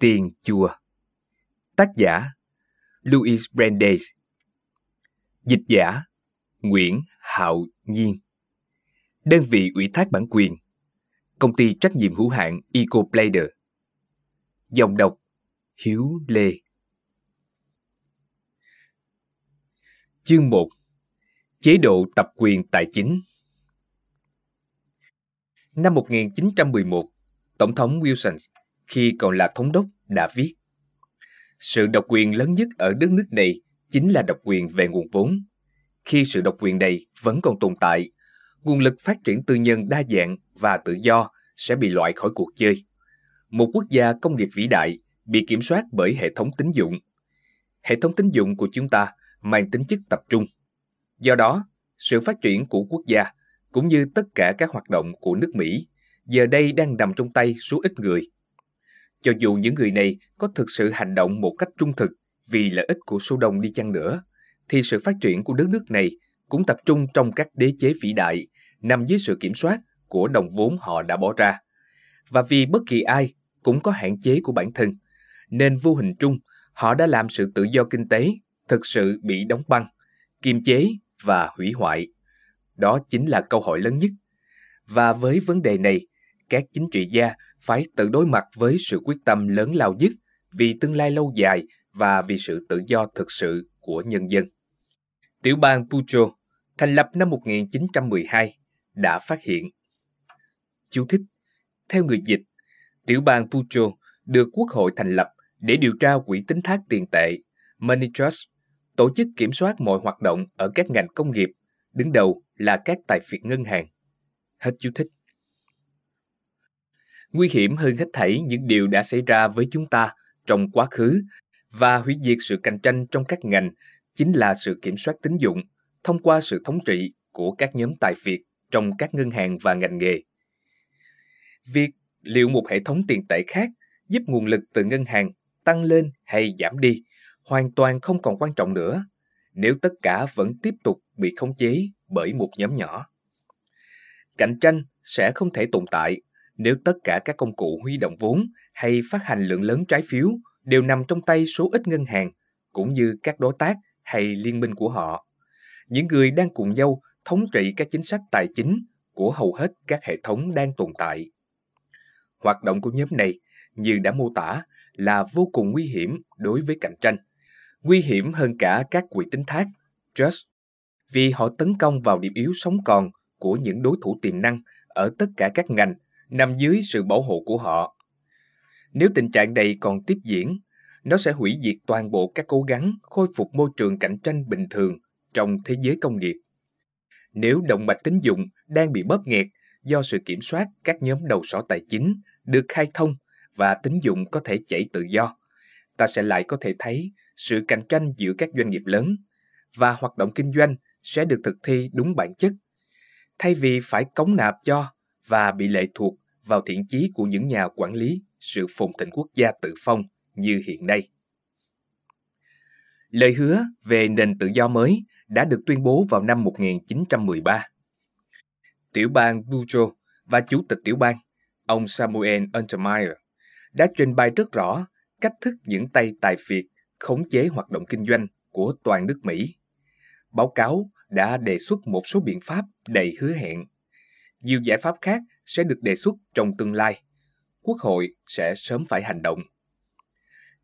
Tiền chùa, tác giả Louis Brandeis, dịch giả Nguyễn Hạo Nhiên, đơn vị ủy thác bản quyền, công ty trách nhiệm hữu hạn Ecoblader, giọng đọc Hiếu Lê. Chương 1. Chế độ tập quyền tài chính. Năm 1911, Tổng thống Wilson khi còn là thống đốc đã viết: sự độc quyền lớn nhất ở đất nước này chính là độc quyền về nguồn vốn. Khi sự độc quyền này vẫn còn tồn tại, nguồn lực phát triển tư nhân đa dạng và tự do sẽ bị loại khỏi cuộc chơi. Một quốc gia công nghiệp vĩ đại bị kiểm soát bởi hệ thống tín dụng. Hệ thống tín dụng của chúng ta mang tính chất tập trung. Do đó, sự phát triển của quốc gia cũng như tất cả các hoạt động của nước Mỹ giờ đây đang nằm trong tay số ít người. Cho dù những người này có thực sự hành động một cách trung thực vì lợi ích của số đông đi chăng nữa, thì sự phát triển của đất nước này cũng tập trung trong các đế chế vĩ đại nằm dưới sự kiểm soát của đồng vốn họ đã bỏ ra. Và vì bất kỳ ai cũng có hạn chế của bản thân, nên vô hình chung họ đã làm sự tự do kinh tế thực sự bị đóng băng, kiềm chế và hủy hoại. Đó chính là câu hỏi lớn nhất. Và với vấn đề này, các chính trị gia phải tự đối mặt với sự quyết tâm lớn lao nhất vì tương lai lâu dài và vì sự tự do thực sự của nhân dân. Tiểu bang Pujo, thành lập năm 1912, đã phát hiện. Chú thích: theo người dịch, tiểu bang Pujo được Quốc hội thành lập để điều tra quỹ tín thác tiền tệ, Money Trust, tổ chức kiểm soát mọi hoạt động ở các ngành công nghiệp, đứng đầu là các tài phiệt ngân hàng. Hết chú thích. Nguy hiểm hơn hết thảy những điều đã xảy ra với chúng ta trong quá khứ và hủy diệt sự cạnh tranh trong các ngành chính là sự kiểm soát tín dụng thông qua sự thống trị của các nhóm tài phiệt trong các ngân hàng và ngành nghề. Việc liệu một hệ thống tiền tệ khác giúp nguồn lực từ ngân hàng tăng lên hay giảm đi hoàn toàn không còn quan trọng nữa nếu tất cả vẫn tiếp tục bị khống chế bởi một nhóm nhỏ. Cạnh tranh sẽ không thể tồn tại nếu tất cả các công cụ huy động vốn hay phát hành lượng lớn trái phiếu đều nằm trong tay số ít ngân hàng, cũng như các đối tác hay liên minh của họ, những người đang cùng nhau thống trị các chính sách tài chính của hầu hết các hệ thống đang tồn tại. Hoạt động của nhóm này, như đã mô tả, là vô cùng nguy hiểm đối với cạnh tranh, nguy hiểm hơn cả các quỹ tín thác, trust, vì họ tấn công vào điểm yếu sống còn của những đối thủ tiềm năng ở tất cả các ngành nằm dưới sự bảo hộ của họ. Nếu tình trạng này còn tiếp diễn, nó sẽ hủy diệt toàn bộ các cố gắng khôi phục môi trường cạnh tranh bình thường trong thế giới công nghiệp. Nếu động mạch tín dụng đang bị bóp nghẹt do sự kiểm soát các nhóm đầu sỏ tài chính được khai thông và tín dụng có thể chảy tự do, ta sẽ lại có thể thấy sự cạnh tranh giữa các doanh nghiệp lớn và hoạt động kinh doanh sẽ được thực thi đúng bản chất, thay vì phải cống nạp cho và bị lệ thuộc vào thiện chí của những nhà quản lý sự phồn thịnh quốc gia tự phong như hiện nay. Lời hứa về nền tự do mới đã được tuyên bố vào năm 1913. Tiểu bang Boudreau và chủ tịch tiểu bang, ông Samuel Untermeyer, đã trình bày rất rõ cách thức những tay tài phiệt khống chế hoạt động kinh doanh của toàn nước Mỹ. Báo cáo đã đề xuất một số biện pháp đầy hứa hẹn. Nhiều giải pháp khác sẽ được đề xuất trong tương lai. Quốc hội sẽ sớm phải hành động.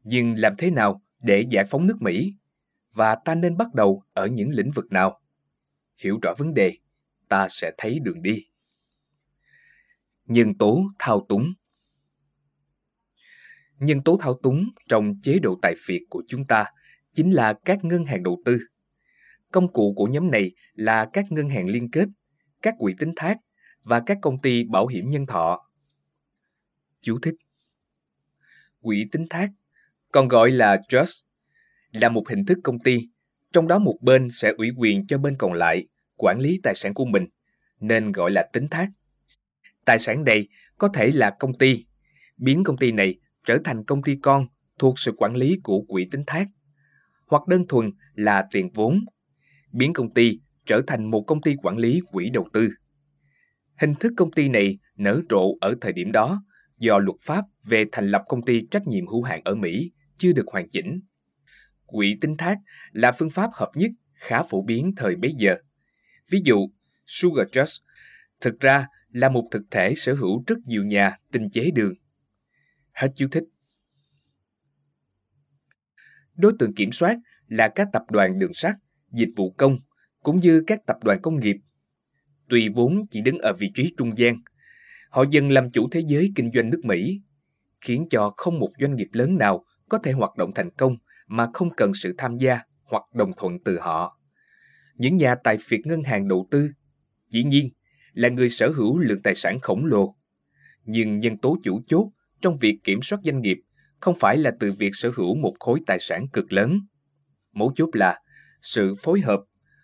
Nhưng làm thế nào để giải phóng nước Mỹ? Và ta nên bắt đầu ở những lĩnh vực nào? Hiểu rõ vấn đề, ta sẽ thấy đường đi. Nhân tố thao túng. Nhân tố thao túng trong chế độ tài phiệt của chúng ta chính là các ngân hàng đầu tư. Công cụ của nhóm này là các ngân hàng liên kết, các quỹ tín thác và các công ty bảo hiểm nhân thọ. Chú thích: quỹ tín thác, còn gọi là trust, là một hình thức công ty, trong đó một bên sẽ ủy quyền cho bên còn lại quản lý tài sản của mình, nên gọi là tín thác. Tài sản này có thể là công ty, biến công ty này trở thành công ty con thuộc sự quản lý của quỹ tín thác, hoặc đơn thuần là tiền vốn, biến công ty trở thành một công ty quản lý quỹ đầu tư. Hình thức công ty này nở rộ ở thời điểm đó do luật pháp về thành lập công ty trách nhiệm hữu hạn ở Mỹ chưa được hoàn chỉnh. Quỹ tín thác là phương pháp hợp nhất khá phổ biến thời bấy giờ. Ví dụ, Sugar Trust thực ra là một thực thể sở hữu rất nhiều nhà tinh chế đường. Hết chú thích. Đối tượng kiểm soát là các tập đoàn đường sắt, dịch vụ công, cũng như các tập đoàn công nghiệp. Tuy vốn chỉ đứng ở vị trí trung gian, họ dần làm chủ thế giới kinh doanh nước Mỹ, khiến cho không một doanh nghiệp lớn nào có thể hoạt động thành công mà không cần sự tham gia hoặc đồng thuận từ họ. Những nhà tài phiệt ngân hàng đầu tư, dĩ nhiên, là người sở hữu lượng tài sản khổng lồ. Nhưng nhân tố chủ chốt trong việc kiểm soát doanh nghiệp không phải là từ việc sở hữu một khối tài sản cực lớn. Mấu chốt là sự phối hợp,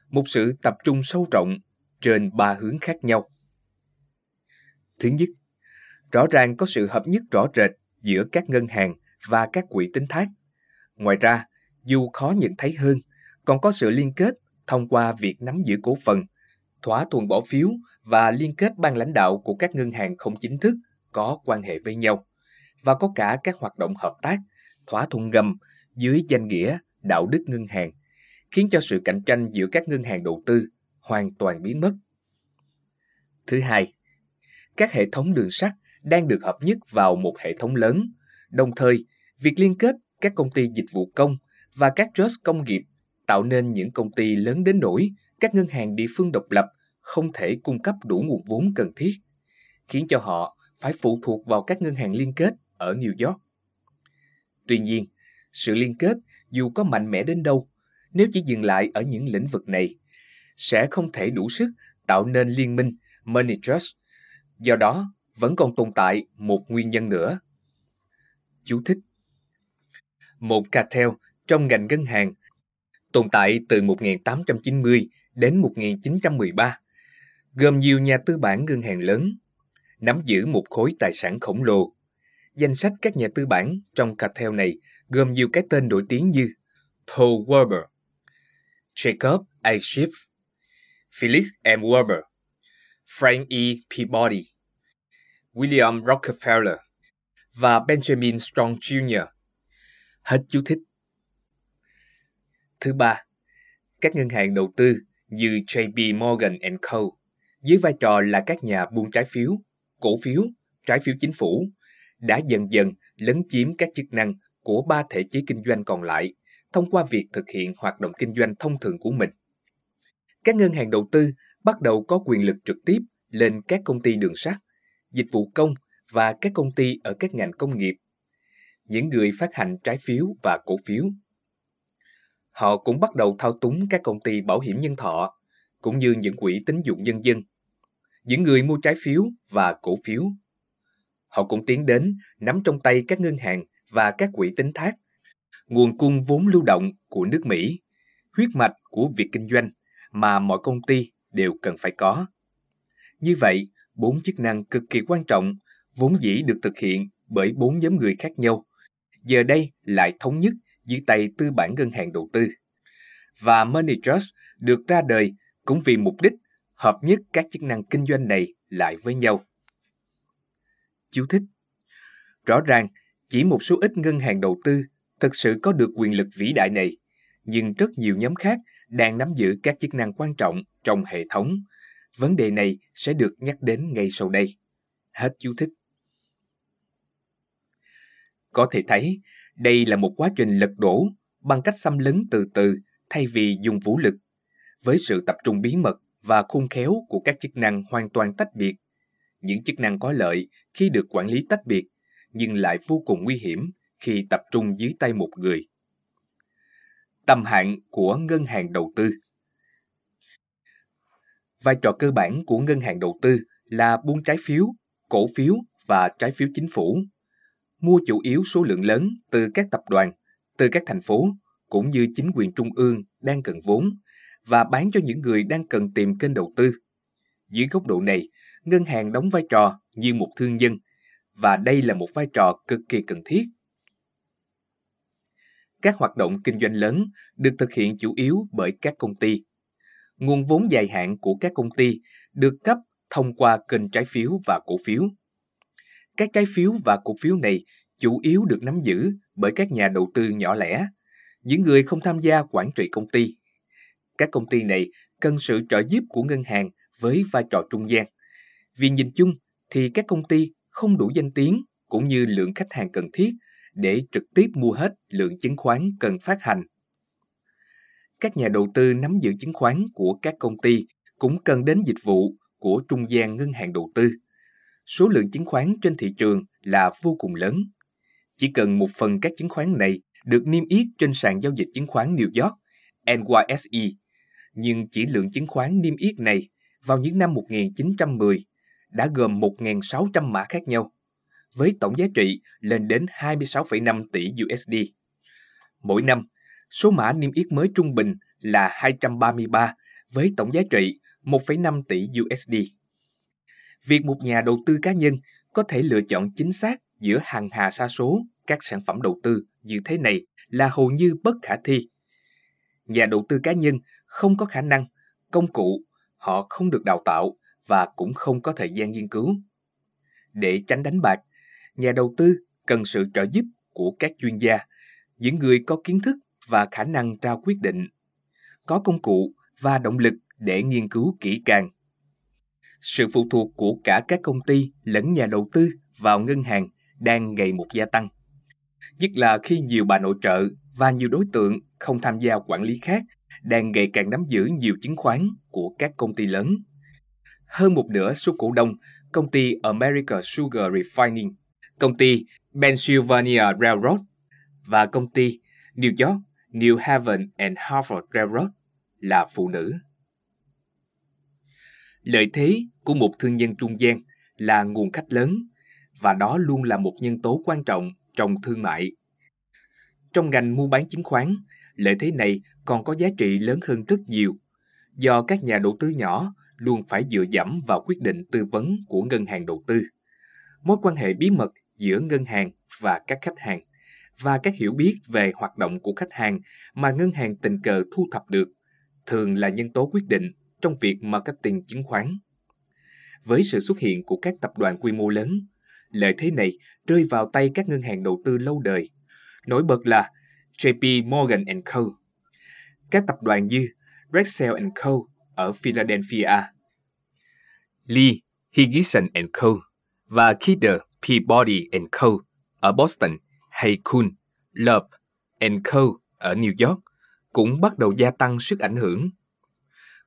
một sự tập trung sâu rộng trên ba hướng khác nhau. Thứ nhất, rõ ràng có sự hợp nhất rõ rệt giữa các ngân hàng và các quỹ tín thác. Ngoài ra, dù khó nhận thấy hơn, còn có sự liên kết thông qua việc nắm giữ cổ phần, thỏa thuận bỏ phiếu và liên kết ban lãnh đạo của các ngân hàng không chính thức có quan hệ với nhau, và có cả các hoạt động hợp tác, thỏa thuận ngầm dưới danh nghĩa đạo đức ngân hàng, khiến cho sự cạnh tranh giữa các ngân hàng đầu tư hoàn toàn biến mất. Thứ hai, các hệ thống đường sắt đang được hợp nhất vào một hệ thống lớn, đồng thời việc liên kết các công ty dịch vụ công và các trust công nghiệp tạo nên những công ty lớn đến nỗi các ngân hàng địa phương độc lập không thể cung cấp đủ nguồn vốn cần thiết, khiến cho họ phải phụ thuộc vào các ngân hàng liên kết ở New York. Tuy nhiên, sự liên kết dù có mạnh mẽ đến đâu, nếu chỉ dừng lại ở những lĩnh vực này, sẽ không thể đủ sức tạo nên liên minh Money Trust. Do đó, vẫn còn tồn tại một nguyên nhân nữa. Chú thích: một cartel trong ngành ngân hàng tồn tại từ 1890 đến 1913, gồm nhiều nhà tư bản ngân hàng lớn, nắm giữ một khối tài sản khổng lồ. Danh sách các nhà tư bản trong cartel này gồm nhiều cái tên nổi tiếng như Paul Warburg, Jacob A. Schiff, Phyllis M. Warburg, Frank E. Peabody, William Rockefeller và Benjamin Strong Jr. Hết chú thích. Thứ ba, các ngân hàng đầu tư như J.P. Morgan & Co. dưới vai trò là các nhà buôn trái phiếu, cổ phiếu, trái phiếu chính phủ đã dần dần lấn chiếm các chức năng của ba thể chế kinh doanh còn lại thông qua việc thực hiện hoạt động kinh doanh thông thường của mình. Các ngân hàng đầu tư bắt đầu có quyền lực trực tiếp lên các công ty đường sắt, dịch vụ công và các công ty ở các ngành công nghiệp, những người phát hành trái phiếu và cổ phiếu. Họ cũng bắt đầu thao túng các công ty bảo hiểm nhân thọ, cũng như những quỹ tín dụng nhân dân, những người mua trái phiếu và cổ phiếu. Họ cũng tiến đến nắm trong tay các ngân hàng và các quỹ tín thác, nguồn cung vốn lưu động của nước Mỹ, huyết mạch của việc kinh doanh mà mọi công ty đều cần phải có. Như vậy, bốn chức năng cực kỳ quan trọng, vốn dĩ được thực hiện bởi bốn nhóm người khác nhau, giờ đây lại thống nhất dưới tay tư bản ngân hàng đầu tư. Và Money Trust được ra đời cũng vì mục đích hợp nhất các chức năng kinh doanh này lại với nhau. Chú thích: rõ ràng, chỉ một số ít ngân hàng đầu tư thực sự có được quyền lực vĩ đại này, nhưng rất nhiều nhóm khác đang nắm giữ các chức năng quan trọng trong hệ thống. Vấn đề này sẽ được nhắc đến ngay sau đây. Hết chú thích. Có thể thấy, đây là một quá trình lật đổ bằng cách xâm lấn từ từ thay vì dùng vũ lực, với sự tập trung bí mật và khôn khéo của các chức năng hoàn toàn tách biệt. Những chức năng có lợi khi được quản lý tách biệt, nhưng lại vô cùng nguy hiểm khi tập trung dưới tay một người. Tầm hạn của ngân hàng đầu tư. Vai trò cơ bản của ngân hàng đầu tư là buôn trái phiếu, cổ phiếu và trái phiếu chính phủ. mua chủ yếu số lượng lớn từ các tập đoàn, từ các thành phố, cũng như chính quyền trung ương đang cần vốn và bán cho những người đang cần tìm kênh đầu tư. Dưới góc độ này, ngân hàng đóng vai trò như một thương nhân, và đây là một vai trò cực kỳ cần thiết. Các hoạt động kinh doanh lớn được thực hiện chủ yếu bởi các công ty. Nguồn vốn dài hạn của các công ty được cấp thông qua kênh trái phiếu và cổ phiếu. Các trái phiếu và cổ phiếu này chủ yếu được nắm giữ bởi các nhà đầu tư nhỏ lẻ, những người không tham gia quản trị công ty. Các công ty này cần sự trợ giúp của ngân hàng với vai trò trung gian. Vì nhìn chung thì các công ty không đủ danh tiếng cũng như lượng khách hàng cần thiết để trực tiếp mua hết lượng chứng khoán cần phát hành. Các nhà đầu tư nắm giữ chứng khoán của các công ty cũng cần đến dịch vụ của trung gian ngân hàng đầu tư. Số lượng chứng khoán trên thị trường là vô cùng lớn. Chỉ cần một phần các chứng khoán này được niêm yết trên sàn giao dịch chứng khoán New York, NYSE, nhưng chỉ lượng chứng khoán niêm yết này vào những năm 1910 đã gồm 1.600 mã khác nhau, với tổng giá trị lên đến 26,5 tỷ USD. Mỗi năm, số mã niêm yết mới trung bình là 233 với tổng giá trị 1,5 tỷ USD. Việc một nhà đầu tư cá nhân có thể lựa chọn chính xác giữa hàng hà sa số các sản phẩm đầu tư như thế này là hầu như bất khả thi. Nhà đầu tư cá nhân không có khả năng, công cụ, họ không được đào tạo và cũng không có thời gian nghiên cứu. Để tránh đánh bạc, nhà đầu tư cần sự trợ giúp của các chuyên gia, những người có kiến thức và khả năng ra quyết định, có công cụ và động lực để nghiên cứu kỹ càng. Sự phụ thuộc của cả các công ty lẫn nhà đầu tư vào ngân hàng đang ngày một gia tăng, nhất là khi nhiều bà nội trợ và nhiều đối tượng không tham gia quản lý khác đang ngày càng nắm giữ nhiều chứng khoán của các công ty lớn. Hơn một nửa số cổ đông công ty America Sugar Refining, công ty Pennsylvania Railroad và công ty New York New Haven and Hartford Railroad là phụ nữ. Lợi thế của một thương nhân trung gian là nguồn khách lớn, và đó luôn là một nhân tố quan trọng trong thương mại. Trong ngành mua bán chứng khoán, lợi thế này còn có giá trị lớn hơn rất nhiều, do các nhà đầu tư nhỏ luôn phải dựa dẫm vào quyết định tư vấn của ngân hàng đầu tư, mối quan hệ bí mật giữa ngân hàng và các khách hàng, và các hiểu biết về hoạt động của khách hàng mà ngân hàng tình cờ thu thập được, thường là nhân tố quyết định trong việc marketing chứng khoán. Với sự xuất hiện của các tập đoàn quy mô lớn, lợi thế này rơi vào tay các ngân hàng đầu tư lâu đời. Nổi bật là J.P. Morgan & Co., các tập đoàn như Rexel & Co. ở Philadelphia, Lee, Higginson & Co. và Kidder, Peabody & Co. ở Boston, hay Kuhn, Loeb & Co. ở New York cũng bắt đầu gia tăng sức ảnh hưởng.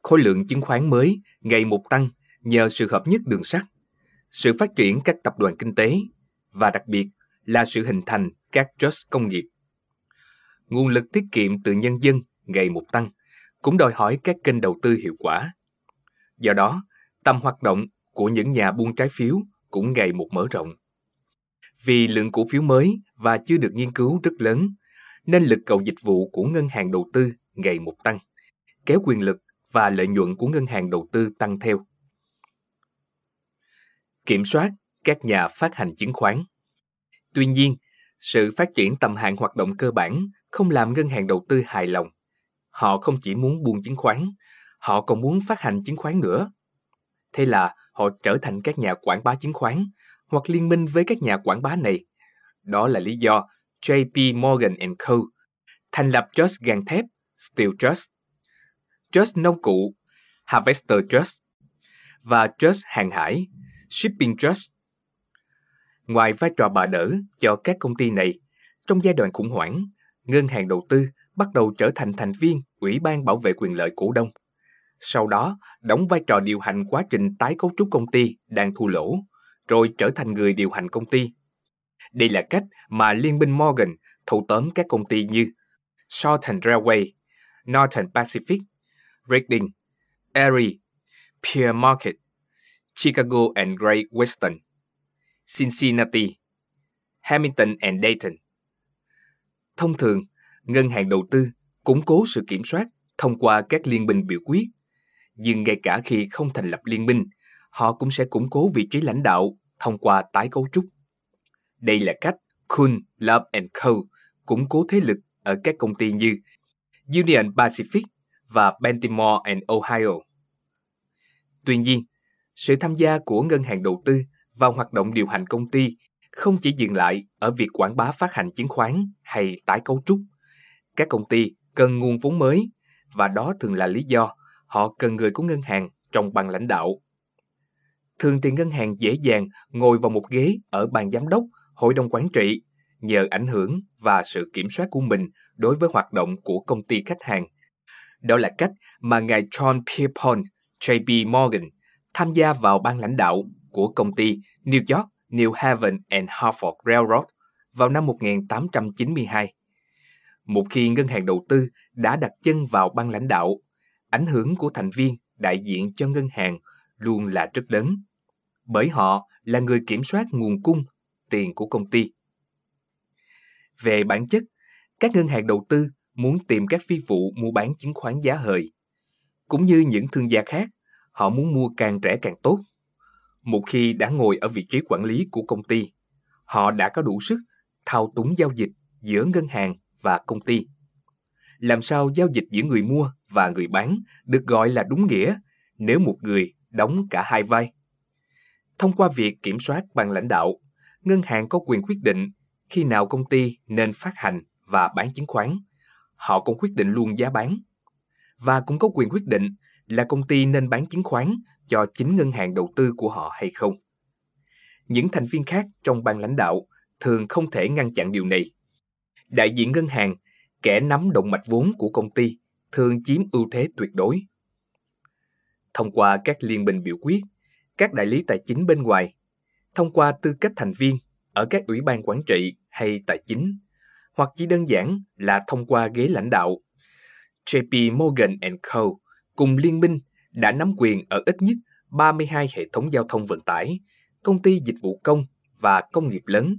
Khối lượng chứng khoán mới ngày một tăng nhờ sự hợp nhất đường sắt, sự phát triển các tập đoàn kinh tế và đặc biệt là sự hình thành các trust công nghiệp. Nguồn lực tiết kiệm từ nhân dân ngày một tăng cũng đòi hỏi các kênh đầu tư hiệu quả. Do đó, tầm hoạt động của những nhà buôn trái phiếu cũng ngày một mở rộng. Vì lượng cổ phiếu mới và chưa được nghiên cứu rất lớn, nên lực cầu dịch vụ của ngân hàng đầu tư ngày một tăng, kéo quyền lực và lợi nhuận của ngân hàng đầu tư tăng theo. Kiểm soát các nhà phát hành chứng khoán. Tuy nhiên, sự phát triển tầm hạn hoạt động cơ bản không làm ngân hàng đầu tư hài lòng. Họ không chỉ muốn buôn chứng khoán, họ còn muốn phát hành chứng khoán nữa. Thế là họ trở thành các nhà quảng bá chứng khoán hoặc liên minh với các nhà quảng bá này. Đó là lý do JP Morgan & Co. thành lập Trust gang thép Steel Trust, Trust nông cụ Harvester Trust và Trust hàng hải Shipping Trust. Ngoài vai trò bà đỡ cho các công ty này, trong giai đoạn khủng hoảng, ngân hàng đầu tư bắt đầu trở thành thành viên Ủy ban bảo vệ quyền lợi cổ đông. Sau đó, đóng vai trò điều hành quá trình tái cấu trúc công ty đang thua lỗ, rồi trở thành người điều hành công ty. Đây là cách mà Liên minh Morgan thâu tóm các công ty như Southern Railway, Northern Pacific, Reading, Erie, Pier Market, Chicago and Great Western, Cincinnati, Hamilton and Dayton. Thông thường, ngân hàng đầu tư củng cố sự kiểm soát thông qua các liên minh biểu quyết, nhưng ngay cả khi không thành lập liên minh, họ cũng sẽ củng cố vị trí lãnh đạo thông qua tái cấu trúc. Đây là cách Kuhn, Love and Co. củng cố thế lực ở các công ty như Union Pacific và Baltimore and Ohio. Tuy nhiên, sự tham gia của ngân hàng đầu tư vào hoạt động điều hành công ty không chỉ dừng lại ở việc quảng bá phát hành chứng khoán hay tái cấu trúc. Các công ty cần nguồn vốn mới, và đó thường là lý do họ cần người của ngân hàng trong ban lãnh đạo. Thường thì ngân hàng dễ dàng ngồi vào một ghế ở ban giám đốc, hội đồng quản trị nhờ ảnh hưởng và sự kiểm soát của mình đối với hoạt động của công ty khách hàng. Đó là cách mà ngài John Pierpont, J.P. Morgan tham gia vào ban lãnh đạo của công ty New York New Haven and Hartford Railroad vào năm 1892. Một khi ngân hàng đầu tư đã đặt chân vào ban lãnh đạo, ảnh hưởng của thành viên đại diện cho ngân hàng luôn là rất lớn, bởi họ là người kiểm soát nguồn cung, tiền của công ty. Về bản chất, các ngân hàng đầu tư muốn tìm các phi vụ mua bán chứng khoán giá hời. Cũng như những thương gia khác, họ muốn mua càng rẻ càng tốt. Một khi đã ngồi ở vị trí quản lý của công ty, họ đã có đủ sức thao túng giao dịch giữa ngân hàng và công ty. Làm sao giao dịch giữa người mua và người bán được gọi là đúng nghĩa nếu một người đóng cả hai vai? Thông qua việc kiểm soát ban lãnh đạo, ngân hàng có quyền quyết định khi nào công ty nên phát hành và bán chứng khoán. Họ cũng quyết định luôn giá bán. Và cũng có quyền quyết định là công ty nên bán chứng khoán cho chính ngân hàng đầu tư của họ hay không. Những thành viên khác trong ban lãnh đạo thường không thể ngăn chặn điều này. Đại diện ngân hàng, kẻ nắm động mạch vốn của công ty, thường chiếm ưu thế tuyệt đối. Thông qua các liên minh biểu quyết, các đại lý tài chính bên ngoài, thông qua tư cách thành viên ở các ủy ban quản trị hay tài chính, hoặc chỉ đơn giản là thông qua ghế lãnh đạo, J.P. Morgan & Co. cùng liên minh đã nắm quyền ở ít nhất 32 hệ thống giao thông vận tải, công ty dịch vụ công và công nghiệp lớn,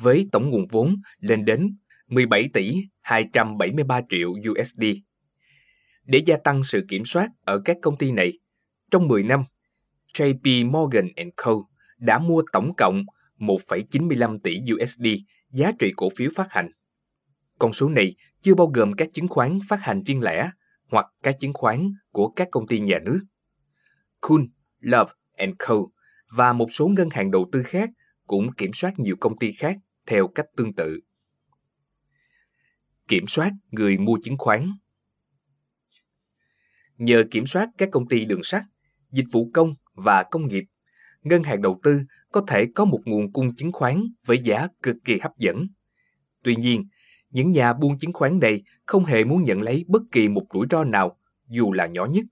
với tổng nguồn vốn lên đến 17 tỷ 273 triệu USD. Để gia tăng sự kiểm soát ở các công ty này, trong 10 năm, JP Morgan & Co. đã mua tổng cộng 1,95 tỷ USD giá trị cổ phiếu phát hành. Con số này chưa bao gồm các chứng khoán phát hành riêng lẻ hoặc các chứng khoán của các công ty nhà nước. Kuhn, Love & Co. và một số ngân hàng đầu tư khác cũng kiểm soát nhiều công ty khác theo cách tương tự. Kiểm soát người mua chứng khoán. Nhờ kiểm soát các công ty đường sắt, dịch vụ công và công nghiệp, ngân hàng đầu tư có thể có một nguồn cung chứng khoán với giá cực kỳ hấp dẫn. Tuy nhiên, những nhà buôn chứng khoán này không hề muốn nhận lấy bất kỳ một rủi ro nào, dù là nhỏ nhất.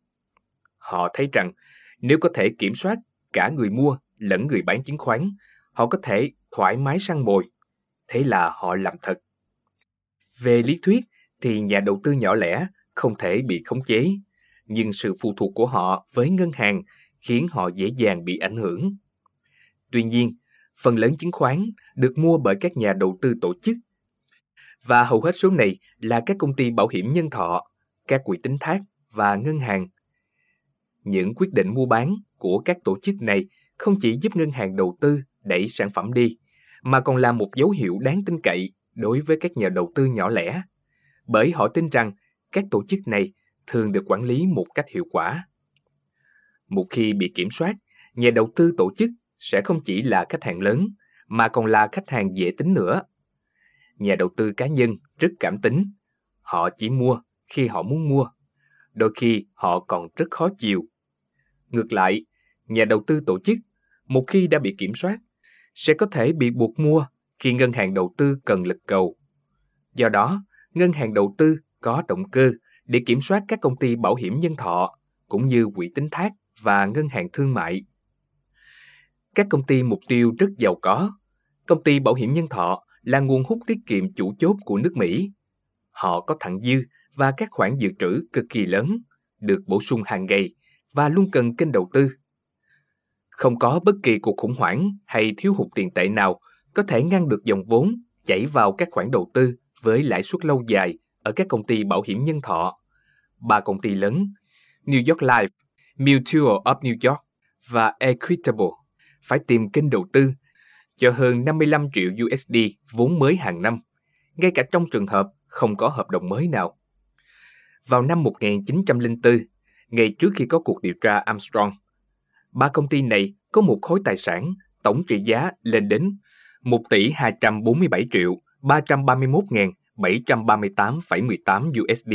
Họ thấy rằng nếu có thể kiểm soát cả người mua lẫn người bán chứng khoán, họ có thể thoải mái săn mồi. Thế là họ làm thật. Về lý thuyết thì nhà đầu tư nhỏ lẻ không thể bị khống chế, nhưng sự phụ thuộc của họ với ngân hàng khiến họ dễ dàng bị ảnh hưởng. Tuy nhiên, phần lớn chứng khoán được mua bởi các nhà đầu tư tổ chức, và hầu hết số này là các công ty bảo hiểm nhân thọ, các quỹ tín thác và ngân hàng. Những quyết định mua bán của các tổ chức này không chỉ giúp ngân hàng đầu tư đẩy sản phẩm đi, mà còn là một dấu hiệu đáng tin cậy đối với các nhà đầu tư nhỏ lẻ, bởi họ tin rằng các tổ chức này thường được quản lý một cách hiệu quả. Một khi bị kiểm soát, nhà đầu tư tổ chức sẽ không chỉ là khách hàng lớn, mà còn là khách hàng dễ tính nữa. Nhà đầu tư cá nhân rất cảm tính. Họ chỉ mua khi họ muốn mua. Đôi khi họ còn rất khó chịu. Ngược lại, nhà đầu tư tổ chức, một khi đã bị kiểm soát, sẽ có thể bị buộc mua khi ngân hàng đầu tư cần lực cầu. Do đó, ngân hàng đầu tư có động cơ để kiểm soát các công ty bảo hiểm nhân thọ, cũng như quỹ tín thác và ngân hàng thương mại. Các công ty mục tiêu rất giàu có. Công ty bảo hiểm nhân thọ là nguồn hút tiết kiệm chủ chốt của nước Mỹ. Họ có thặng dư và các khoản dự trữ cực kỳ lớn, được bổ sung hàng ngày và luôn cần kênh đầu tư. Không có bất kỳ cuộc khủng hoảng hay thiếu hụt tiền tệ nào có thể ngăn được dòng vốn chảy vào các khoản đầu tư với lãi suất lâu dài ở các công ty bảo hiểm nhân thọ. Ba công ty lớn, New York Life, Mutual of New York và Equitable, phải tìm kênh đầu tư cho hơn 55 triệu USD vốn mới hàng năm, ngay cả trong trường hợp không có hợp đồng mới nào. Vào năm 1904, ngay trước khi có cuộc điều tra Armstrong, ba công ty này có một khối tài sản tổng trị giá lên đến 1.247.331.738,18 USD.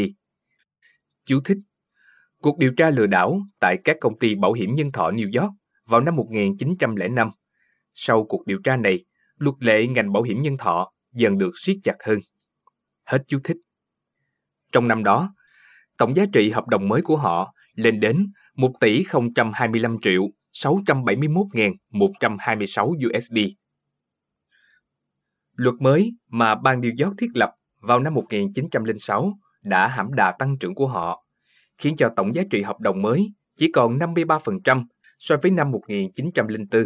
Chú thích: cuộc điều tra lừa đảo tại các công ty bảo hiểm nhân thọ New York vào năm 1905. Sau cuộc điều tra này, luật lệ ngành bảo hiểm nhân thọ dần được siết chặt hơn. Hết chú thích. Trong năm đó, tổng giá trị hợp đồng mới của họ lên đến 1.025.671.126 USD. Luật mới mà bang New York thiết lập vào năm 1906 đã hãm đà tăng trưởng của họ, khiến cho tổng giá trị hợp đồng mới chỉ còn 53% so với năm 1904,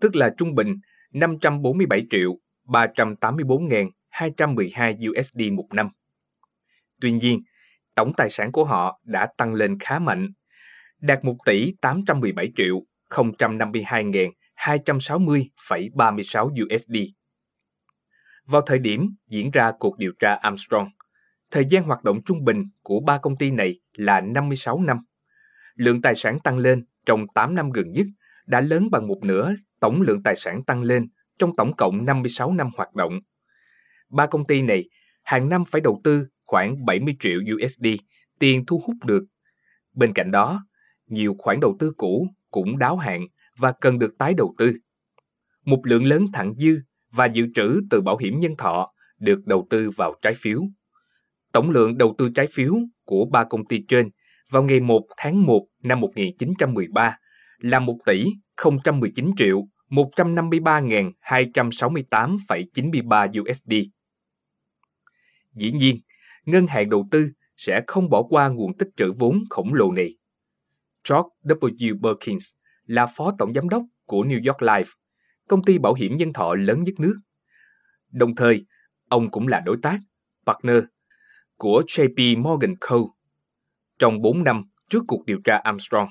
tức là trung bình 547.384.212 USD một năm. Tuy nhiên, tổng tài sản của họ đã tăng lên khá mạnh, đạt 1.817.052.260,36 USD. Vào thời điểm diễn ra cuộc điều tra Armstrong, thời gian hoạt động trung bình của ba công ty này là 56 năm. Lượng tài sản tăng lên trong 8 năm gần nhất đã lớn bằng một nửa tổng lượng tài sản tăng lên trong tổng cộng 56 năm hoạt động. Ba công ty này hàng năm phải đầu tư khoảng 70 triệu USD tiền thu hút được. Bên cạnh đó, nhiều khoản đầu tư cũ cũng đáo hạn và cần được tái đầu tư. Một lượng lớn thặng dư và dự trữ từ bảo hiểm nhân thọ được đầu tư vào trái phiếu. Tổng lượng đầu tư trái phiếu của ba công ty trên vào ngày 1 tháng 1 năm 1913 là 1.019.153.268,93 USD. Dĩ nhiên, ngân hàng đầu tư sẽ không bỏ qua nguồn tích trữ vốn khổng lồ này. George W. Perkins là phó tổng giám đốc của New York Life, công ty bảo hiểm nhân thọ lớn nhất nước. Đồng thời, ông cũng là đối tác, partner, của J.P. Morgan Co. Trong 4 năm trước cuộc điều tra Armstrong,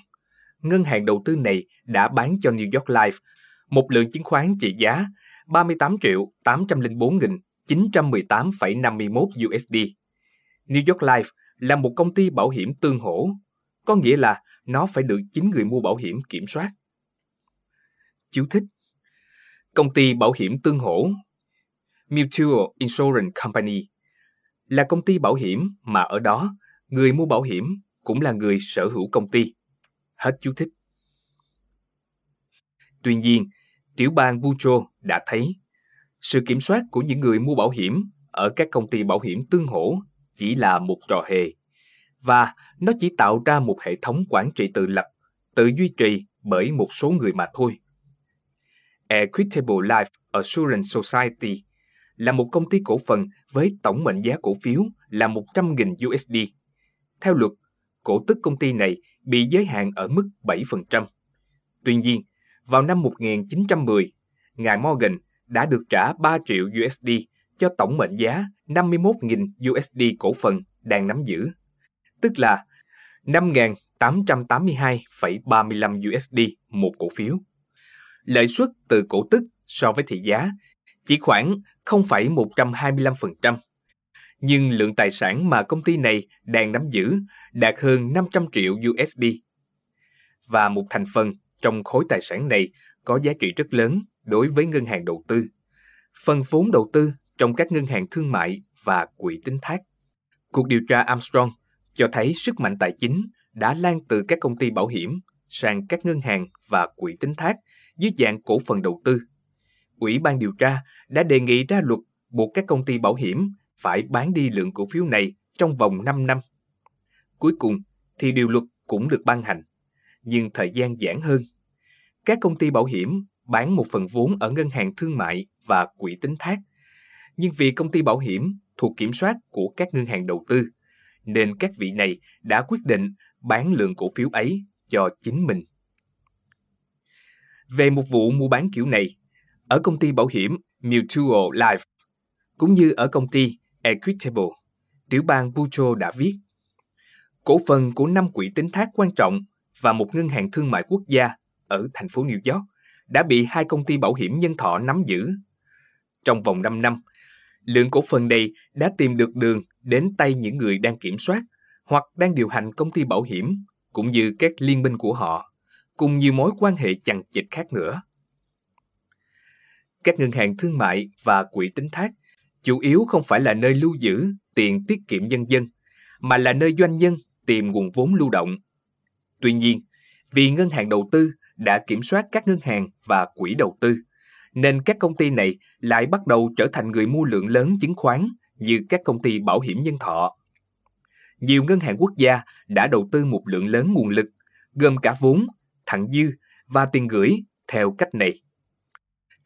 ngân hàng đầu tư này đã bán cho New York Life một lượng chứng khoán trị giá 38.804.918,51 USD. New York Life là một công ty bảo hiểm tương hỗ, có nghĩa là nó phải được chính người mua bảo hiểm kiểm soát. Chú thích: công ty bảo hiểm tương hỗ Mutual Insurance Company là công ty bảo hiểm mà ở đó người mua bảo hiểm cũng là người sở hữu công ty. Hết chú thích. Tuy nhiên, tiểu bang Boudreau đã thấy sự kiểm soát của những người mua bảo hiểm ở các công ty bảo hiểm tương hỗ chỉ là một trò hề, và nó chỉ tạo ra một hệ thống quản trị tự lập, tự duy trì bởi một số người mà thôi. Equitable Life Assurance Society là một công ty cổ phần với tổng mệnh giá cổ phiếu là 100.000 USD. Theo luật, cổ tức công ty này bị giới hạn ở mức 7%. Tuy nhiên, vào năm 1910, ngài Morgan đã được trả 3 triệu USD cho tổng mệnh giá 51.000 USD cổ phần đang nắm giữ, tức là 5.882,35 USD một cổ phiếu. Lợi suất từ cổ tức so với thị giá chỉ khoảng 0,125%, nhưng lượng tài sản mà công ty này đang nắm giữ đạt hơn 500 triệu USD. Và một thành phần trong khối tài sản này có giá trị rất lớn đối với ngân hàng đầu tư, phần vốn đầu tư trong các ngân hàng thương mại và quỹ tín thác. Cuộc điều tra Armstrong cho thấy sức mạnh tài chính đã lan từ các công ty bảo hiểm sang các ngân hàng và quỹ tín thác dưới dạng cổ phần đầu tư. Ủy ban điều tra đã đề nghị ra luật buộc các công ty bảo hiểm phải bán đi lượng cổ phiếu này trong vòng 5 năm. Cuối cùng thì điều luật cũng được ban hành, nhưng thời gian giãn hơn. Các công ty bảo hiểm bán một phần vốn ở ngân hàng thương mại và quỹ tín thác, nhưng vì công ty bảo hiểm thuộc kiểm soát của các ngân hàng đầu tư, nên các vị này đã quyết định bán lượng cổ phiếu ấy cho chính mình. Về một vụ mua bán kiểu này, ở công ty bảo hiểm Mutual Life, cũng như ở công ty Equitable, tiểu bang Pujo đã viết. Cổ phần của 5 quỹ tín thác quan trọng và một ngân hàng thương mại quốc gia ở thành phố New York đã bị 2 công ty bảo hiểm nhân thọ nắm giữ. Trong vòng 5 năm, lượng cổ phần này đã tìm được đường đến tay những người đang kiểm soát hoặc đang điều hành công ty bảo hiểm, cũng như các liên minh của họ, cùng nhiều mối quan hệ chằng chịt khác nữa. Các ngân hàng thương mại và quỹ tín thác chủ yếu không phải là nơi lưu giữ tiền tiết kiệm nhân dân, mà là nơi doanh nhân tìm nguồn vốn lưu động. Tuy nhiên, vì ngân hàng đầu tư đã kiểm soát các ngân hàng và quỹ đầu tư, nên các công ty này lại bắt đầu trở thành người mua lượng lớn chứng khoán như các công ty bảo hiểm nhân thọ. Nhiều ngân hàng quốc gia đã đầu tư một lượng lớn nguồn lực, gồm cả vốn, thặng dư và tiền gửi theo cách này.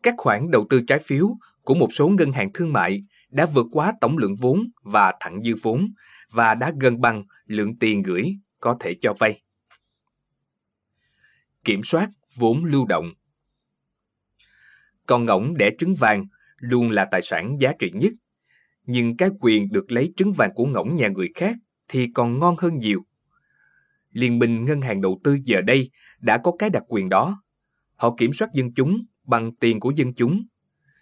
Các khoản đầu tư trái phiếu của một số ngân hàng thương mại đã vượt quá tổng lượng vốn và thặng dư vốn và đã gần bằng lượng tiền gửi có thể cho vay. Kiểm soát vốn lưu động. Con ngỗng đẻ trứng vàng luôn là tài sản giá trị nhất, nhưng cái quyền được lấy trứng vàng của ngỗng nhà người khác thì còn ngon hơn nhiều. Liên minh ngân hàng đầu tư giờ đây đã có cái đặc quyền đó. Họ kiểm soát dân chúng bằng tiền của dân chúng.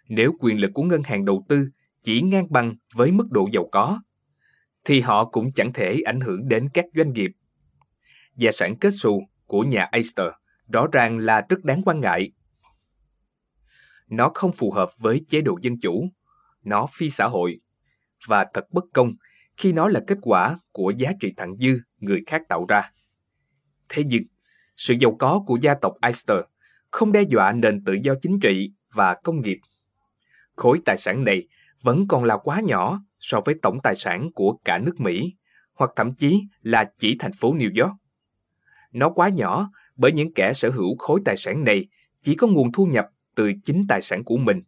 Nếu quyền lực của ngân hàng đầu tư chỉ ngang bằng với mức độ giàu có, thì họ cũng chẳng thể ảnh hưởng đến các doanh nghiệp. Gia sản kết xù của nhà Astor rõ ràng là rất đáng quan ngại. Nó không phù hợp với chế độ dân chủ, nó phi xã hội, và thật bất công khi nó là kết quả của giá trị thặng dư người khác tạo ra. Thế nhưng, sự giàu có của gia tộc Astor không đe dọa nền tự do chính trị và công nghiệp. Khối tài sản này vẫn còn là quá nhỏ so với tổng tài sản của cả nước Mỹ, hoặc thậm chí là chỉ thành phố New York. Nó quá nhỏ bởi những kẻ sở hữu khối tài sản này chỉ có nguồn thu nhập từ chính tài sản của mình.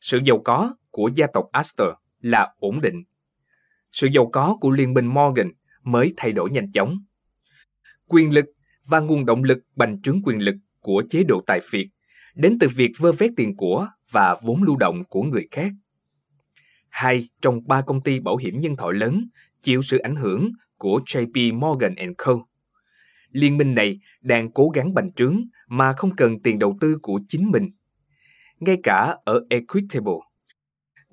Sự giàu có của gia tộc Astor là ổn định. Sự giàu có của liên minh Morgan mới thay đổi nhanh chóng. Quyền lực và nguồn động lực bành trướng quyền lực của chế độ tài phiệt đến từ việc vơ vét tiền của và vốn lưu động của người khác. 2 trong 3 công ty bảo hiểm nhân thọ lớn chịu sự ảnh hưởng của J.P. Morgan & Co. Liên minh này đang cố gắng bành trướng mà không cần tiền đầu tư của chính mình. Ngay cả ở Equitable,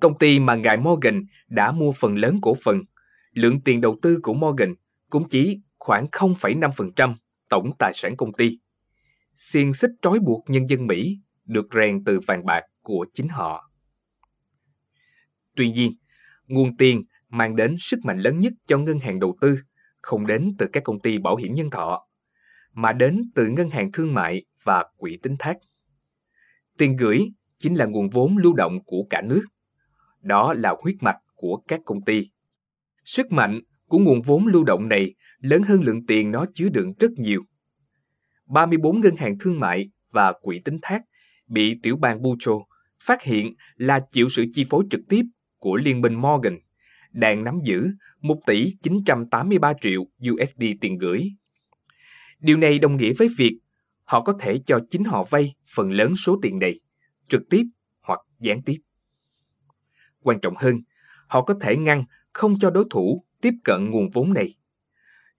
công ty mà ngài Morgan đã mua phần lớn cổ phần, lượng tiền đầu tư của Morgan cũng chỉ khoảng 0,5% tổng tài sản công ty. Xiềng xích trói buộc nhân dân Mỹ được rèn từ vàng bạc của chính họ. Tuy nhiên, nguồn tiền mang đến sức mạnh lớn nhất cho ngân hàng đầu tư không đến từ các công ty bảo hiểm nhân thọ, mà đến từ ngân hàng thương mại và quỹ tín thác. Tiền gửi chính là nguồn vốn lưu động của cả nước. Đó là huyết mạch của các công ty. Sức mạnh của nguồn vốn lưu động này lớn hơn lượng tiền nó chứa đựng rất nhiều. 34 ngân hàng thương mại và quỹ tín thác bị tiểu bang Boudreau phát hiện là chịu sự chi phối trực tiếp của liên minh Morgan, đang nắm giữ 1 tỷ 983 triệu USD tiền gửi. Điều này đồng nghĩa với việc họ có thể cho chính họ vay phần lớn số tiền này, trực tiếp hoặc gián tiếp. Quan trọng hơn, họ có thể ngăn không cho đối thủ tiếp cận nguồn vốn này.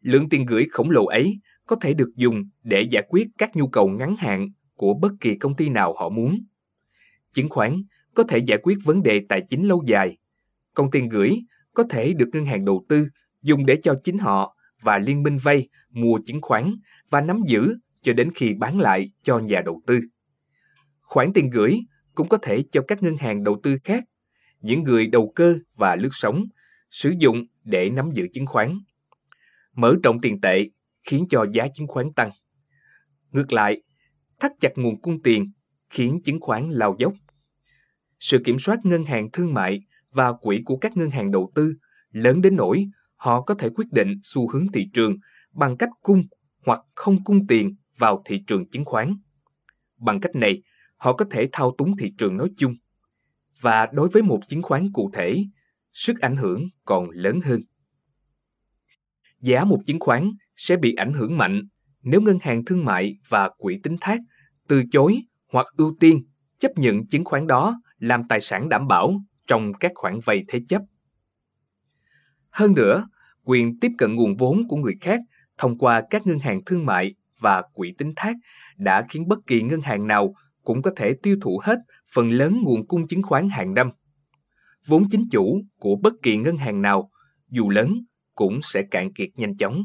Lượng tiền gửi khổng lồ ấy có thể được dùng để giải quyết các nhu cầu ngắn hạn của bất kỳ công ty nào họ muốn. Chứng khoán có thể giải quyết vấn đề tài chính lâu dài, còn tiền gửi có thể được ngân hàng đầu tư dùng để cho chính họ và liên minh vay mua chứng khoán và nắm giữ cho đến khi bán lại cho nhà đầu tư. Khoản tiền gửi cũng có thể cho các ngân hàng đầu tư khác, những người đầu cơ và lướt sóng, sử dụng để nắm giữ chứng khoán. Mở rộng tiền tệ khiến cho giá chứng khoán tăng. Ngược lại, thắt chặt nguồn cung tiền khiến chứng khoán lao dốc. Sự kiểm soát ngân hàng thương mại và quỹ của các ngân hàng đầu tư lớn đến nỗi họ có thể quyết định xu hướng thị trường bằng cách cung hoặc không cung tiền vào thị trường chứng khoán. Bằng cách này, họ có thể thao túng thị trường nói chung. Và đối với một chứng khoán cụ thể, sức ảnh hưởng còn lớn hơn. Giá một chứng khoán sẽ bị ảnh hưởng mạnh nếu ngân hàng thương mại và quỹ tín thác từ chối hoặc ưu tiên chấp nhận chứng khoán đó làm tài sản đảm bảo trong các khoản vay thế chấp. Hơn nữa, quyền tiếp cận nguồn vốn của người khác thông qua các ngân hàng thương mại và quỹ tín thác đã khiến bất kỳ ngân hàng nào cũng có thể tiêu thụ hết phần lớn nguồn cung chứng khoán hàng năm. Vốn chính chủ của bất kỳ ngân hàng nào, dù lớn, cũng sẽ cạn kiệt nhanh chóng.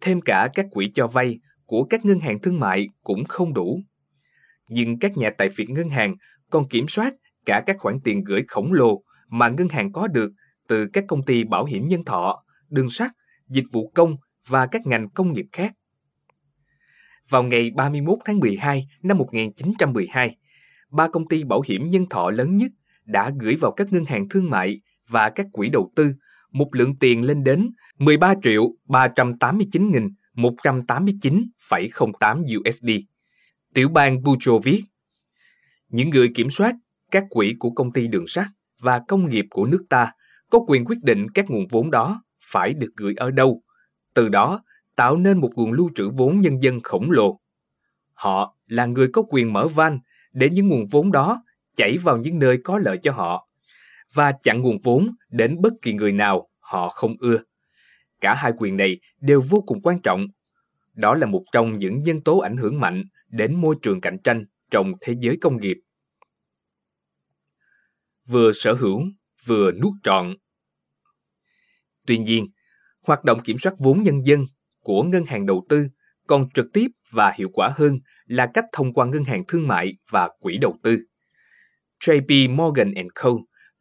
Thêm cả các quỹ cho vay của các ngân hàng thương mại cũng không đủ. Nhưng các nhà tài phiệt ngân hàng còn kiểm soát cả các khoản tiền gửi khổng lồ mà ngân hàng có được từ các công ty bảo hiểm nhân thọ, đường sắt, dịch vụ công và các ngành công nghiệp khác. Vào ngày 31 tháng 12 năm 1912, 3 công ty bảo hiểm nhân thọ lớn nhất đã gửi vào các ngân hàng thương mại và các quỹ đầu tư một lượng tiền lên đến 13.389.189,08 USD. Tiểu bang Pujo viết, những người kiểm soát các quỹ của công ty đường sắt và công nghiệp của nước ta có quyền quyết định các nguồn vốn đó phải được gửi ở đâu, từ đó tạo nên một nguồn lưu trữ vốn nhân dân khổng lồ. Họ là người có quyền mở van để những nguồn vốn đó chảy vào những nơi có lợi cho họ và chặn nguồn vốn đến bất kỳ người nào họ không ưa. Cả hai quyền này đều vô cùng quan trọng. Đó là một trong những nhân tố ảnh hưởng mạnh đến môi trường cạnh tranh trong thế giới công nghiệp. Vừa sở hữu, vừa nuốt trọn. Tuy nhiên, hoạt động kiểm soát vốn nhân dân của ngân hàng đầu tư còn trực tiếp và hiệu quả hơn là cách thông qua ngân hàng thương mại và quỹ đầu tư. J.P. Morgan & Co.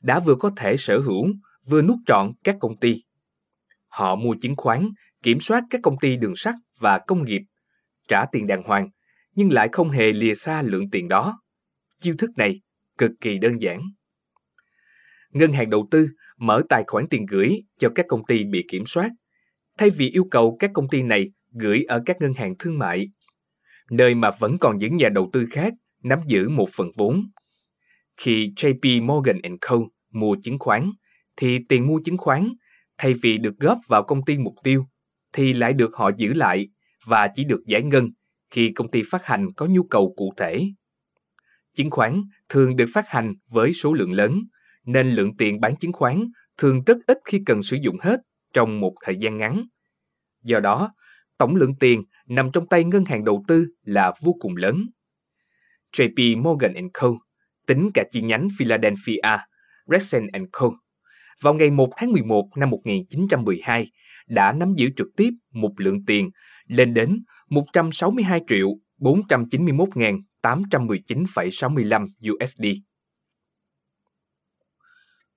đã vừa có thể sở hữu, vừa nuốt trọn các công ty. Họ mua chứng khoán, kiểm soát các công ty đường sắt và công nghiệp, trả tiền đàng hoàng, nhưng lại không hề lìa xa lượng tiền đó. Chiêu thức này cực kỳ đơn giản. Ngân hàng đầu tư mở tài khoản tiền gửi cho các công ty bị kiểm soát, thay vì yêu cầu các công ty này gửi ở các ngân hàng thương mại, nơi mà vẫn còn những nhà đầu tư khác nắm giữ một phần vốn. Khi JP Morgan & Co. mua chứng khoán, thì tiền mua chứng khoán, thay vì được góp vào công ty mục tiêu, thì lại được họ giữ lại và chỉ được giải ngân khi công ty phát hành có nhu cầu cụ thể. Chứng khoán thường được phát hành với số lượng lớn, nên lượng tiền bán chứng khoán thường rất ít khi cần sử dụng hết trong một thời gian ngắn. Do đó, tổng lượng tiền nằm trong tay ngân hàng đầu tư là vô cùng lớn. JP Morgan & Co., tính cả chi nhánh Philadelphia, Rexon & Co., vào ngày 1 tháng 11 năm 1912 đã nắm giữ trực tiếp một lượng tiền lên đến 162.491.819,65 USD.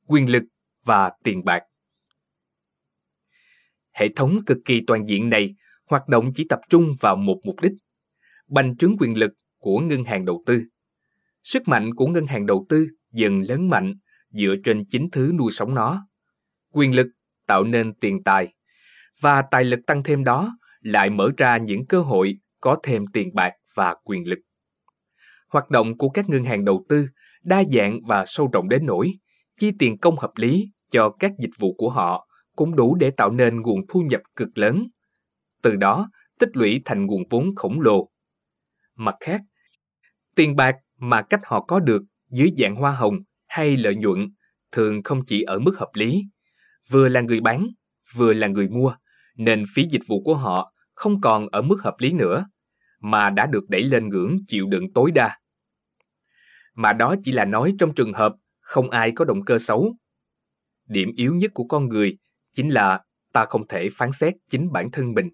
Quyền lực và tiền bạc. Hệ thống cực kỳ toàn diện này hoạt động chỉ tập trung vào một mục đích: bành trướng quyền lực của ngân hàng đầu tư. Sức mạnh của ngân hàng đầu tư dần lớn mạnh dựa trên chính thứ nuôi sống nó. Quyền lực tạo nên tiền tài, và tài lực tăng thêm đó lại mở ra những cơ hội có thêm tiền bạc và quyền lực. Hoạt động của các ngân hàng đầu tư đa dạng và sâu rộng đến nỗi chi tiền công hợp lý cho các dịch vụ của họ cũng đủ để tạo nên nguồn thu nhập cực lớn, từ đó tích lũy thành nguồn vốn khổng lồ. Mặt khác, tiền bạc mà cách họ có được dưới dạng hoa hồng hay lợi nhuận thường không chỉ ở mức hợp lý, vừa là người bán, vừa là người mua, nên phí dịch vụ của họ không còn ở mức hợp lý nữa, mà đã được đẩy lên ngưỡng chịu đựng tối đa. Mà đó chỉ là nói trong trường hợp không ai có động cơ xấu. Điểm yếu nhất của con người chính là ta không thể phán xét chính bản thân mình.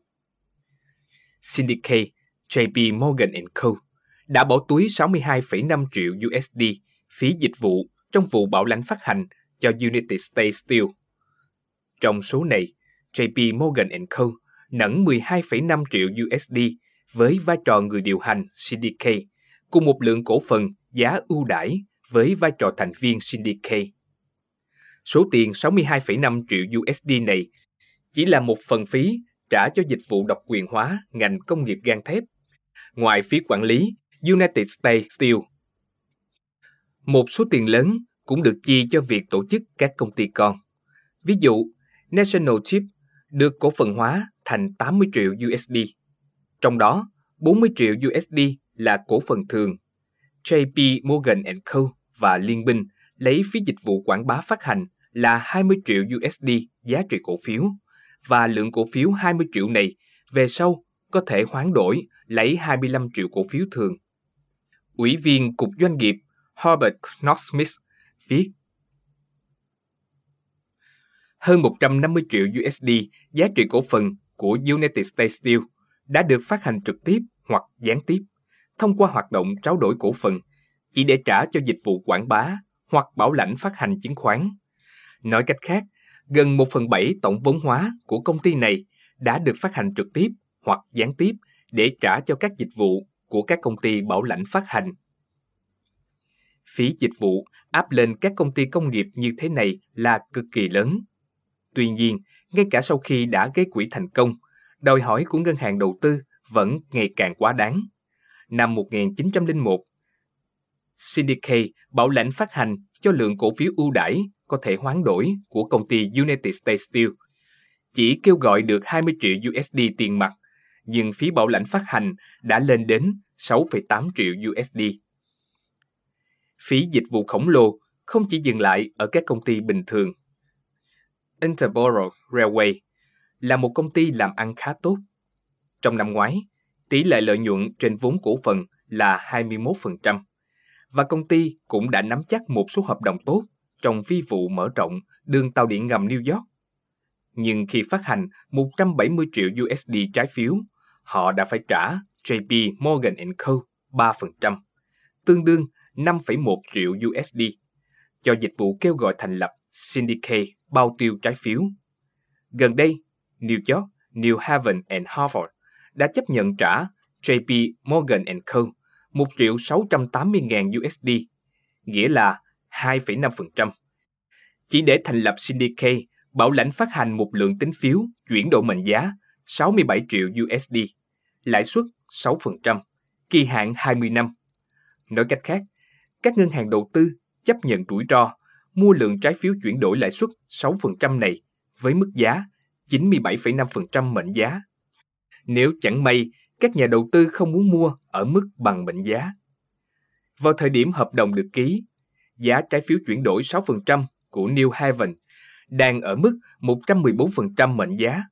Syndicate J.P. Morgan & Co. đã bỏ túi 62,5 triệu USD phí dịch vụ trong vụ bảo lãnh phát hành cho United States Steel. Trong số này, J.P. Morgan & Co. nẫn 12,5 triệu USD với vai trò người điều hành syndicate, cùng một lượng cổ phần giá ưu đãi với vai trò thành viên syndicate. Số tiền 62,5 triệu USD này chỉ là một phần phí trả cho dịch vụ độc quyền hóa ngành công nghiệp gang thép, ngoài phí quản lý United States Steel. Một số tiền lớn cũng được chi cho việc tổ chức các công ty con. Ví dụ, National Chip được cổ phần hóa thành 80 triệu USD. Trong đó, 40 triệu USD là cổ phần thường. JP Morgan & Co. và liên minh lấy phí dịch vụ quảng bá phát hành là 20 triệu USD giá trị cổ phiếu, và lượng cổ phiếu 20 triệu này về sau có thể hoán đổi lấy 25 triệu cổ phiếu thường. Ủy viên Cục Doanh nghiệp Herbert Knox-Smith viết: Hơn 150 triệu USD giá trị cổ phần của United States Steel đã được phát hành trực tiếp hoặc gián tiếp thông qua hoạt động trao đổi cổ phần chỉ để trả cho dịch vụ quảng bá hoặc bảo lãnh phát hành chứng khoán. Nói cách khác, gần 1/7 tổng vốn hóa của công ty này đã được phát hành trực tiếp hoặc gián tiếp để trả cho các dịch vụ của các công ty bảo lãnh phát hành. Phí dịch vụ áp lên các công ty công nghiệp như thế này là cực kỳ lớn. Tuy nhiên, ngay cả sau khi đã gây quỹ thành công, đòi hỏi của ngân hàng đầu tư vẫn ngày càng quá đáng. Năm 1901, CDK bảo lãnh phát hành cho lượng cổ phiếu ưu đãi có thể hoán đổi của công ty United States Steel. Chỉ kêu gọi được 20 triệu USD tiền mặt, nhưng phí bảo lãnh phát hành đã lên đến 6,8 triệu USD. Phí dịch vụ khổng lồ không chỉ dừng lại ở các công ty bình thường. Interborough Railway là một công ty làm ăn khá tốt. Trong năm ngoái, tỷ lệ lợi nhuận trên vốn cổ phần là 21%, và công ty cũng đã nắm chắc một số hợp đồng tốt trong vi vụ mở rộng đường tàu điện ngầm New York. Nhưng khi phát hành 170 triệu USD trái phiếu, họ đã phải trả J.P. Morgan & Co. 3%, tương đương 5,1 triệu USD, cho dịch vụ kêu gọi thành lập syndicate bao tiêu trái phiếu. Gần đây, New York, New Haven and Hartford đã chấp nhận trả J.P. Morgan & Co. 1.680.000 USD, nghĩa là 2,5%, chỉ để thành lập syndicate bảo lãnh phát hành một lượng tín phiếu chuyển đổi mệnh giá 67 triệu USD, lãi suất 6%, kỳ hạn 20 năm. Nói cách khác, các ngân hàng đầu tư chấp nhận rủi ro mua lượng trái phiếu chuyển đổi lãi suất 6% này với mức giá 97,5% mệnh giá. Nếu chẳng may, các nhà đầu tư không muốn mua ở mức bằng mệnh giá. Vào thời điểm hợp đồng được ký, giá trái phiếu chuyển đổi 6% của New Haven đang ở mức 114% mệnh giá.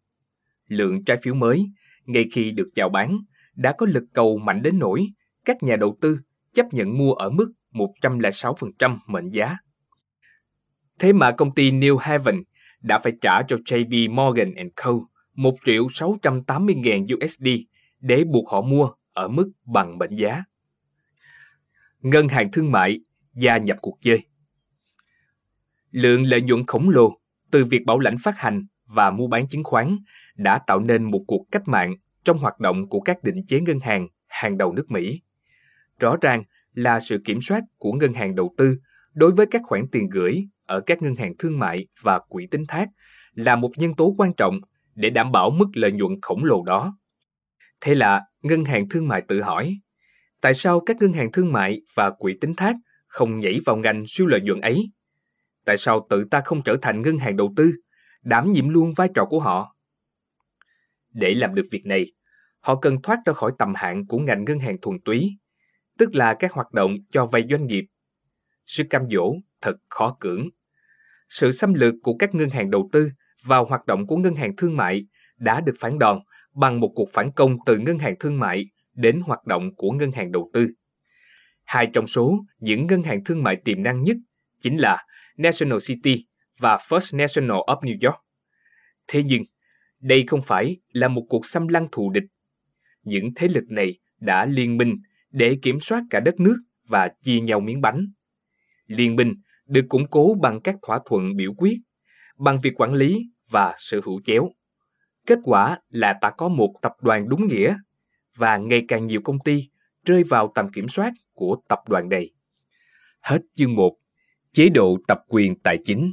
Lượng trái phiếu mới, ngay khi được chào bán, đã có lực cầu mạnh đến nỗi các nhà đầu tư chấp nhận mua ở mức 106% mệnh giá. Thế mà công ty New Haven đã phải trả cho JP Morgan & Co. 1.680.000 USD để buộc họ mua ở mức bằng mệnh giá. Ngân hàng thương mại gia nhập cuộc chơi. Lượng lợi nhuận khổng lồ từ việc bảo lãnh phát hành và mua bán chứng khoán đã tạo nên một cuộc cách mạng trong hoạt động của các định chế ngân hàng hàng đầu nước Mỹ. Rõ ràng là sự kiểm soát của ngân hàng đầu tư đối với các khoản tiền gửi ở các ngân hàng thương mại và quỹ tín thác là một nhân tố quan trọng để đảm bảo mức lợi nhuận khổng lồ đó. Thế là ngân hàng thương mại tự hỏi, tại sao các ngân hàng thương mại và quỹ tín thác không nhảy vào ngành siêu lợi nhuận ấy? Tại sao tự ta không trở thành ngân hàng đầu tư, đảm nhiệm luôn vai trò của họ? Để làm được việc này, họ cần thoát ra khỏi tầm hạn của ngành ngân hàng thuần túy, tức là các hoạt động cho vay doanh nghiệp. Sự cam dỗ thật khó cưỡng. Sự xâm lược của các ngân hàng đầu tư vào hoạt động của ngân hàng thương mại đã được phản đòn bằng một cuộc phản công từ ngân hàng thương mại đến hoạt động của ngân hàng đầu tư. Hai trong số những ngân hàng thương mại tiềm năng nhất chính là National City và First National of New York. Thế nhưng, đây không phải là một cuộc xâm lăng thù địch. Những thế lực này đã liên minh để kiểm soát cả đất nước và chia nhau miếng bánh. Liên minh được củng cố bằng các thỏa thuận biểu quyết, bằng việc quản lý và sự hữu chéo. Kết quả là ta có một tập đoàn đúng nghĩa và ngày càng nhiều công ty rơi vào tầm kiểm soát của tập đoàn này. Hết chương 1. Chế độ tập quyền tài chính.